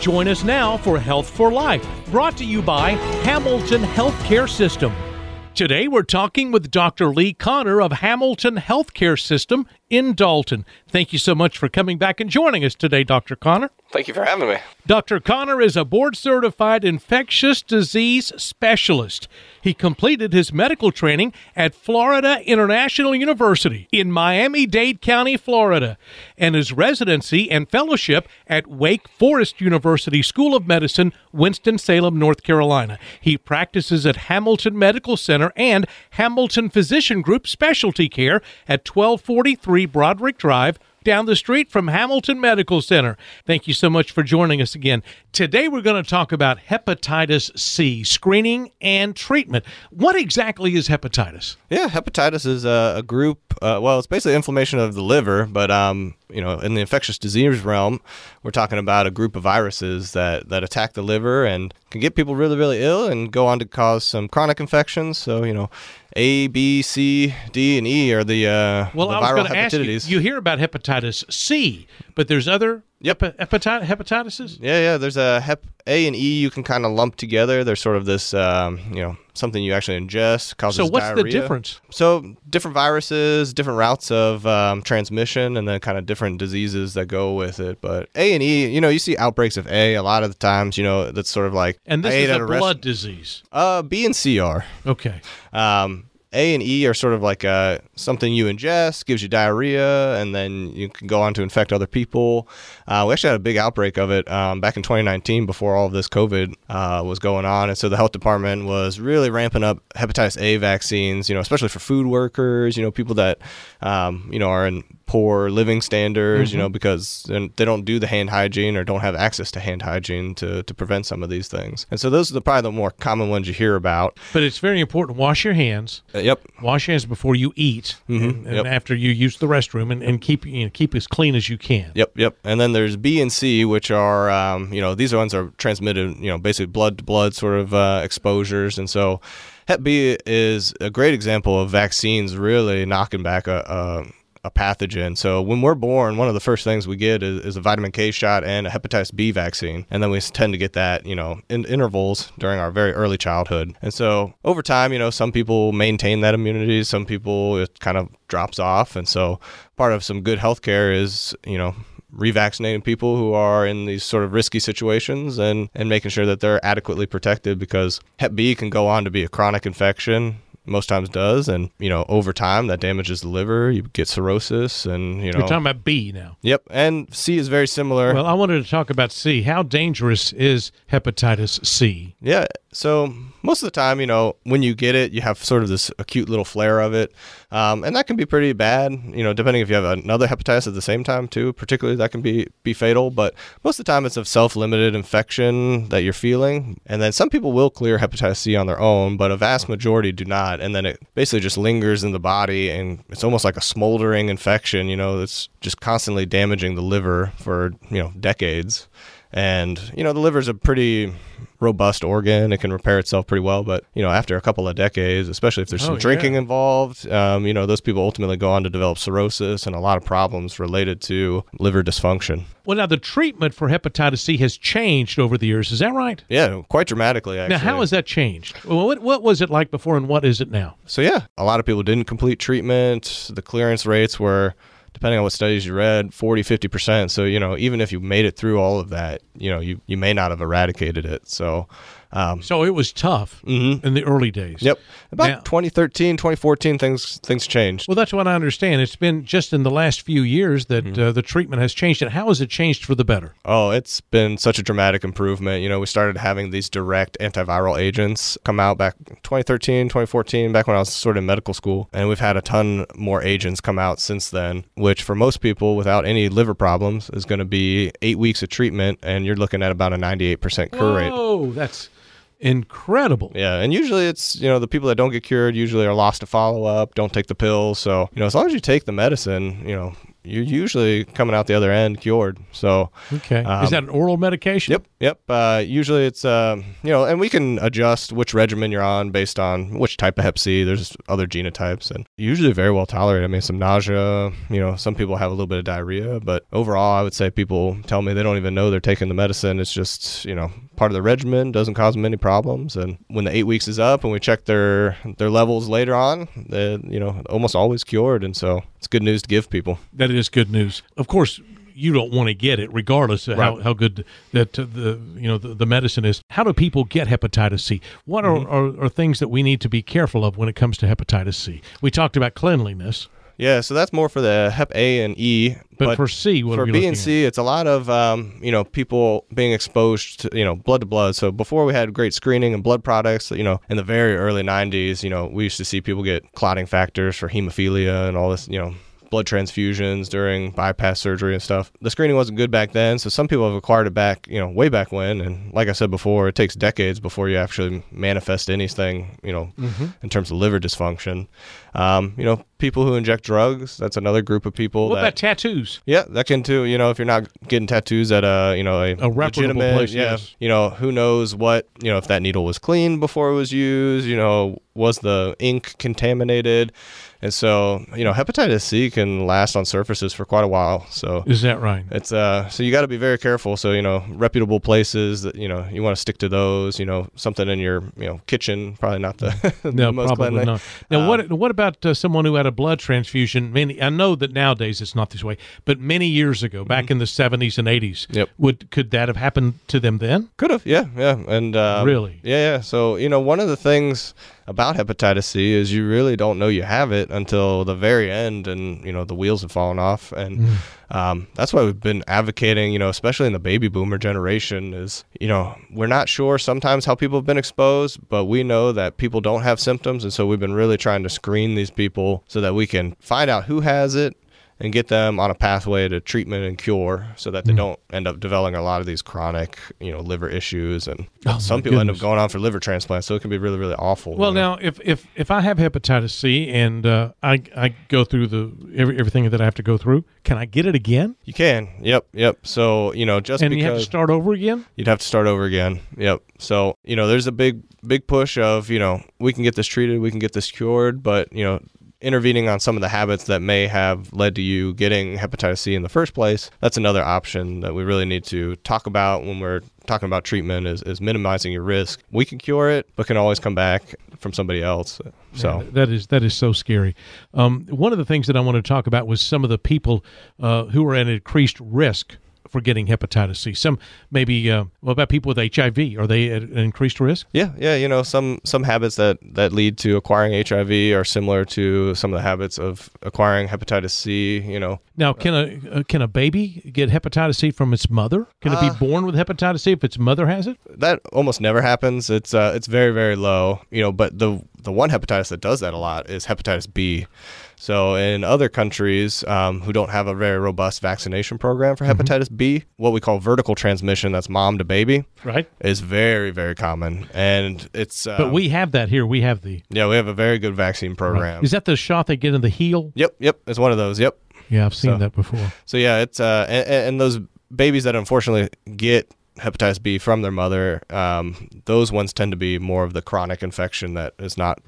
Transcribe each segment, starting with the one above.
Join us now for Health for Life, brought to you by Hamilton Healthcare System. Today we're talking with Dr. Lee Connor of Hamilton Healthcare System in Dalton. Thank you so much for coming back and joining us today, Dr. Connor. Thank you for having me. Dr. Connor is a board-certified infectious disease specialist. He completed his medical training at Florida International University in Miami-Dade County, Florida, and his residency and fellowship at Wake Forest University School of Medicine, Winston-Salem, North Carolina. He practices at Hamilton Medical Center and Hamilton Physician Group Specialty Care at 1243 Broderick Drive, down the street from Hamilton Medical Center. Thank you so much for joining us again. Today we're going to talk about hepatitis C, screening and treatment. What exactly is hepatitis? Yeah, hepatitis is a group, it's basically inflammation of the liver, but in the infectious disease realm, we're talking about a group of viruses that attack the liver and can get people really, really ill and go on to cause some chronic infections. So, A, B, C, D, and E are the viral hepatitides. You hear about hepatitis C, but there's other hepatitises? Yeah. There's A and E you can kind of lump together. They're sort of this, something you actually ingest causes diarrhea. So what's the difference? So different viruses, different routes of transmission, and then kind of different diseases that go with it. But A and E, you see outbreaks of A a lot of the times. That's sort of like and this is a blood disease. B and C are okay. A and E are sort of like something you ingest, gives you diarrhea, and then you can go on to infect other people. We actually had a big outbreak of it back in 2019 before all of this COVID was going on. And so the health department was really ramping up hepatitis A vaccines, especially for food workers, people that, are in poor living standards, because they don't do the hand hygiene or don't have access to hand hygiene to prevent some of these things. And so those are probably the more common ones you hear about. But it's very important to wash your hands. Yep. Wash your hands before you eat and after you use the restroom and keep as clean as you can. Yep. And then there's B and C, which are, these ones are transmitted, basically blood to blood sort of exposures. And so Hep B is a great example of vaccines really knocking back a pathogen. So when we're born, one of the first things we get is a vitamin K shot and a hepatitis B vaccine. And then we tend to get that, in intervals during our very early childhood. And so over time, some people maintain that immunity, some people it kind of drops off. And so part of some good healthcare is, revaccinating people who are in these sort of risky situations and making sure that they're adequately protected, because Hep B can go on to be a chronic infection. Most times does. And, over time that damages the liver, you get cirrhosis and, You're talking about B now. Yep. And C is very similar. Well, I wanted to talk about C. How dangerous is hepatitis C? Yeah. So most of the time, when you get it, you have sort of this acute little flare of it. And that can be pretty bad, depending if you have another hepatitis at the same time too, particularly that can be fatal. But most of the time it's a self-limited infection that you're feeling. And then some people will clear hepatitis C on their own, but a vast majority do not. And then it basically just lingers in the body and it's almost like a smoldering infection, that's just constantly damaging the liver for, decades. And, the liver's a pretty robust organ. It can repair itself pretty well. But, after a couple of decades, especially if there's some drinking involved, those people ultimately go on to develop cirrhosis and a lot of problems related to liver dysfunction. Well, now the treatment for hepatitis C has changed over the years. Is that right? Yeah, quite dramatically, actually. Now, how has that changed? Well, what was it like before and what is it now? So, yeah, a lot of people didn't complete treatment. The clearance rates were, depending on what studies you read, 40, 50%. So, even if you made it through all of that, you may not have eradicated it. So, so it was tough in the early days. Yep. About 2013, 2014, things changed. Well, that's what I understand. It's been just in the last few years that the treatment has changed. And how has it changed for the better? Oh, it's been such a dramatic improvement. We started having these direct antiviral agents come out back 2013, 2014, back when I was sort of in medical school. And we've had a ton more agents come out since then, which for most people without any liver problems is going to be 8 weeks of treatment. And you're looking at about a 98% cure rate. Oh, that's incredible. Yeah. And usually it's, the people that don't get cured usually are lost to follow up, don't take the pills. So, as long as you take the medicine, you're usually coming out the other end cured. So okay, is that an oral medication? Yep. Usually it's and we can adjust which regimen you're on based on which type of Hep C. There's other genotypes, and usually very well tolerated. I mean, some nausea. Some people have a little bit of diarrhea, but overall, I would say people tell me they don't even know they're taking the medicine. It's just part of the regimen, doesn't cause them any problems. And when the 8 weeks is up, and we check their levels later on, they're almost always cured. And so it's good news to give people. That is good news. Of course, you don't want to get it regardless of how good that the medicine is. How do people get hepatitis C? What are things that we need to be careful of when it comes to hepatitis C? We talked about cleanliness. Yeah, so that's more for the Hep A and E. But for C, what are we looking at? For B and C, it's a lot of people being exposed to blood to blood. So before we had great screening and blood products, in the very early 90s, we used to see people get clotting factors for hemophilia and all this, blood transfusions during bypass surgery and stuff. The screening wasn't good back then, so some people have acquired it back, way back when. And like I said before, it takes decades before you actually manifest anything, in terms of liver dysfunction. People who inject drugs, that's another group of people. What about tattoos? Yeah, that can too. If you're not getting tattoos at a reputable place, yes. Who knows what, if that needle was clean before it was used, was the ink contaminated? And so, hepatitis C can last on surfaces for quite a while. So is that right? It's so you got to be very careful. So, reputable places that, you want to stick to those, something in your, kitchen, probably not the, the most probably not. Now, what about someone who had a blood transfusion? I know that nowadays it's not this way, but many years ago, back in the 70s and 80s, could that have happened to them then? Could have, yeah. And really? Yeah. So, one of the things about hepatitis C is you really don't know you have it until the very end, and the wheels have fallen off, and that's why we've been advocating, especially in the baby boomer generation, is we're not sure sometimes how people have been exposed, but we know that people don't have symptoms, and so we've been really trying to screen these people so that we can find out who has it and get them on a pathway to treatment and cure so that they don't end up developing a lot of these chronic, liver issues. And some people end up going on for liver transplants, so it can be really, really awful. Well, now, if I have hepatitis C and I go through everything that I have to go through, can I get it again? You can. Yep. So, and because... And you have to start over again? You'd have to start over again. Yep. So, there's a big push of, we can get this treated, we can get this cured, but, intervening on some of the habits that may have led to you getting hepatitis C in the first place, that's another option that we really need to talk about when we're talking about treatment is minimizing your risk. We can cure it, but can always come back from somebody else. So yeah, that is so scary. One of the things that I want to talk about was some of the people who are at increased risk for getting hepatitis C. Some maybe, what about people with HIV? Are they at an increased risk? Yeah. Some habits that lead to acquiring HIV are similar to some of the habits of acquiring hepatitis C, Now, can a baby get hepatitis C from its mother? Can it be born with hepatitis C if its mother has it? That almost never happens. It's very, very low, but the one hepatitis that does that a lot is hepatitis B. So in other countries who don't have a very robust vaccination program for hepatitis B, what we call vertical transmission, that's mom to baby, right, is very, very common. And it's... but we have that here. We have the... Yeah, we have a very good vaccine program. Right. Is that the shot they get in the heel? Yep. It's one of those, yep. Yeah, I've seen that before. So yeah, it's... and those babies that unfortunately get hepatitis B from their mother, those ones tend to be more of the chronic infection that is not,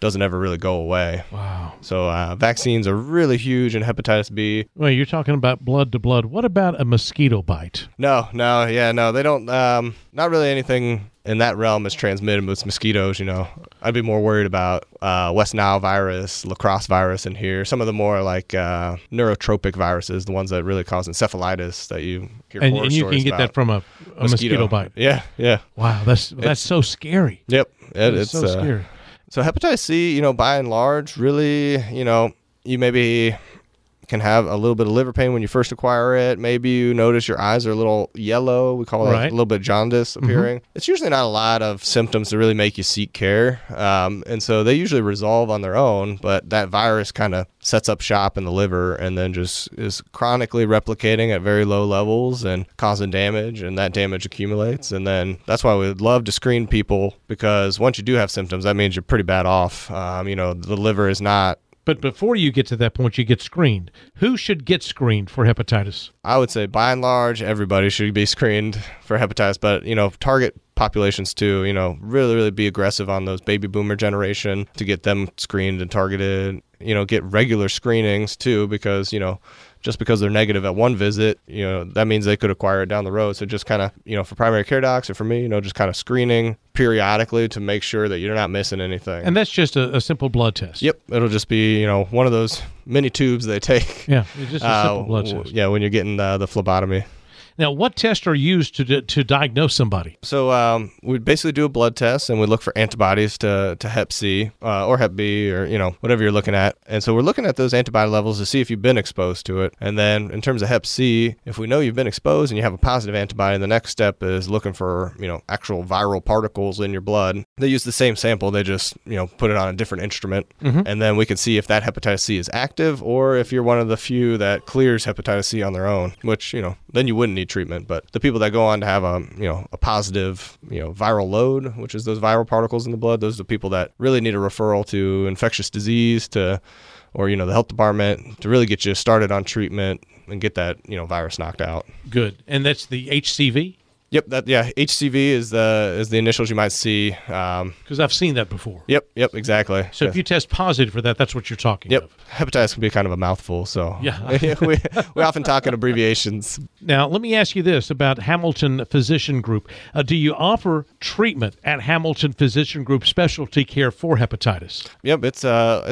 doesn't ever really go away. Wow. So vaccines are really huge in hepatitis B. Well, you're talking about blood to blood. What about a mosquito bite? No, they don't, not really anything in that realm is transmitted with mosquitoes, I'd be more worried about West Nile virus, La Crosse virus in here. Some of the more like neurotropic viruses, the ones that really cause encephalitis that you hear horror stories about. And you can get that from a mosquito bite. Yeah. Wow, that's so scary. Yep. It's so scary. So hepatitis C, by and large, really, you maybe can have a little bit of liver pain when you first acquire it. Maybe you notice your eyes are a little yellow. We call it a little bit jaundice appearing. It's usually not a lot of symptoms to really make you seek care. And so they usually resolve on their own, but that virus kind of sets up shop in the liver and then just is chronically replicating at very low levels and causing damage, and that damage accumulates. And then that's why we would love to screen people, because once you do have symptoms, that means you're pretty bad off. The liver is not But before you get to that point, you get screened. Who should get screened for hepatitis? I would say by and large, everybody should be screened for hepatitis, but, you know, target populations too, you know, really be aggressive on those baby boomer generation to get them screened and targeted, you know, get regular screenings too, because, you know, just because they're negative at one visit, you know, that means they could acquire it down the road. So just kind of, you know, for primary care docs or for me, you know, just kind of screening periodically to make sure that you're not missing anything. And that's just a simple blood test. Yep. It'll just be, you know, one of those mini tubes they take. Yeah. It's just a simple blood test. Yeah. When you're getting the phlebotomy. Now, what tests are used to diagnose somebody? So we basically do a blood test, and we look for antibodies to Hep C or Hep B or, you know, whatever you're looking at. And so we're looking at those antibody levels to see if you've been exposed to it. And then in terms of Hep C, if we know you've been exposed and you have a positive antibody, the next step is looking for, you know, actual viral particles in your blood. They use the same sample. They just, you know, put it on a different instrument. Mm-hmm. And then we can see if that hepatitis C is active or if you're one of the few that clears hepatitis C on their own, which, you know, then you wouldn't need treatment. But the people that go on to have a, you know, a positive, you know, viral load, which is those viral particles in the blood, those are the people that really need a referral to infectious disease to, or, you know, the health department to really get you started on treatment and get that, you know, virus knocked out. Good. And that's the HCV? Yep. HCV is the initials you might see. Because I've seen that before. Yep, exactly. So if you test positive for that, that's what you're talking about. Yep. Hepatitis can be kind of a mouthful, so yeah. we often talk in abbreviations. Now, let me ask you this about Hamilton Physician Group. Do you offer treatment at Hamilton Physician Group Specialty Care for hepatitis? Yep, it's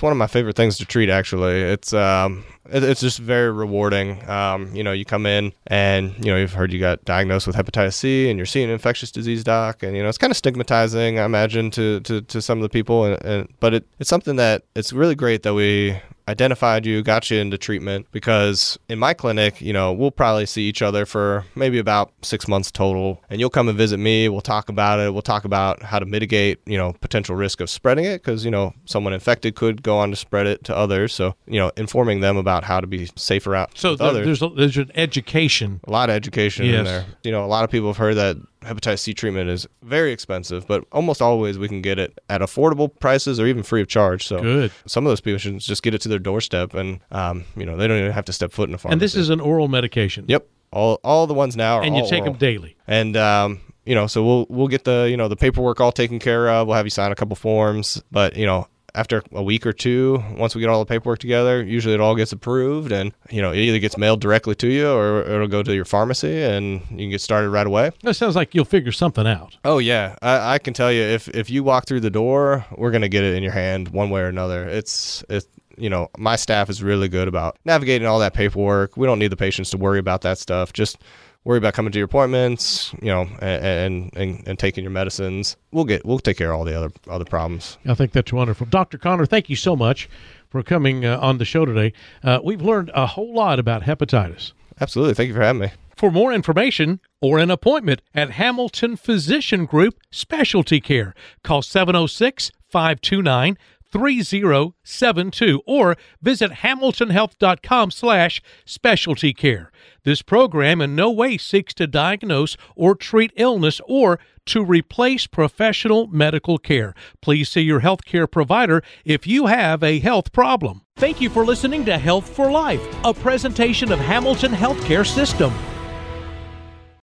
one of my favorite things to treat, actually. It's just very rewarding. You know, you come in and, you know, you've heard you got diagnosed with hepatitis C and you're seeing an infectious disease doc, and, you know, it's kind of stigmatizing, I imagine, to some of the people. But it's something that it's really great that we identified you, got you into treatment, because in my clinic, you know, we'll probably see each other for maybe about 6 months total, and you'll come and visit me. We'll talk about it. We'll talk about how to mitigate, you know, potential risk of spreading it, because, you know, someone infected could go on to spread it to others. So, you know, informing them about how to be safer out with others. There's an education. A lot of education in there. You know, a lot of people have heard that hepatitis C treatment is very expensive, but almost always we can get it at affordable prices or even free of charge. So good. Some of those patients just get it to their doorstep, and you know, they don't even have to step foot in a pharmacy. And this is an oral medication. Yep, all the ones now are oral. And you take them daily. And you know, so we'll get the, you know, the paperwork all taken care of. We'll have you sign a couple forms, but, you know, after a week or two, once we get all the paperwork together, usually it all gets approved, and, you know, it either gets mailed directly to you or it'll go to your pharmacy and you can get started right away. That sounds like you'll figure something out. Oh, yeah. I can tell you, if you walk through the door, we're going to get it in your hand one way or another. It's you know, my staff is really good about navigating all that paperwork. We don't need the patients to worry about that stuff. Just worry about coming to your appointments, you know, and taking your medicines. We'll take care of all the other problems. I think that's wonderful. Dr. Connor, thank you so much for coming on the show today. We've learned a whole lot about hepatitis. Absolutely. Thank you for having me. For more information or an appointment at Hamilton Physician Group Specialty Care, call 706-529-3072 or visit hamiltonhealth.com/specialty care. This program in no way seeks to diagnose or treat illness or to replace professional medical care. Please see your healthcare provider if you have a health problem. Thank you for listening to Health for Life, a presentation of Hamilton Healthcare System.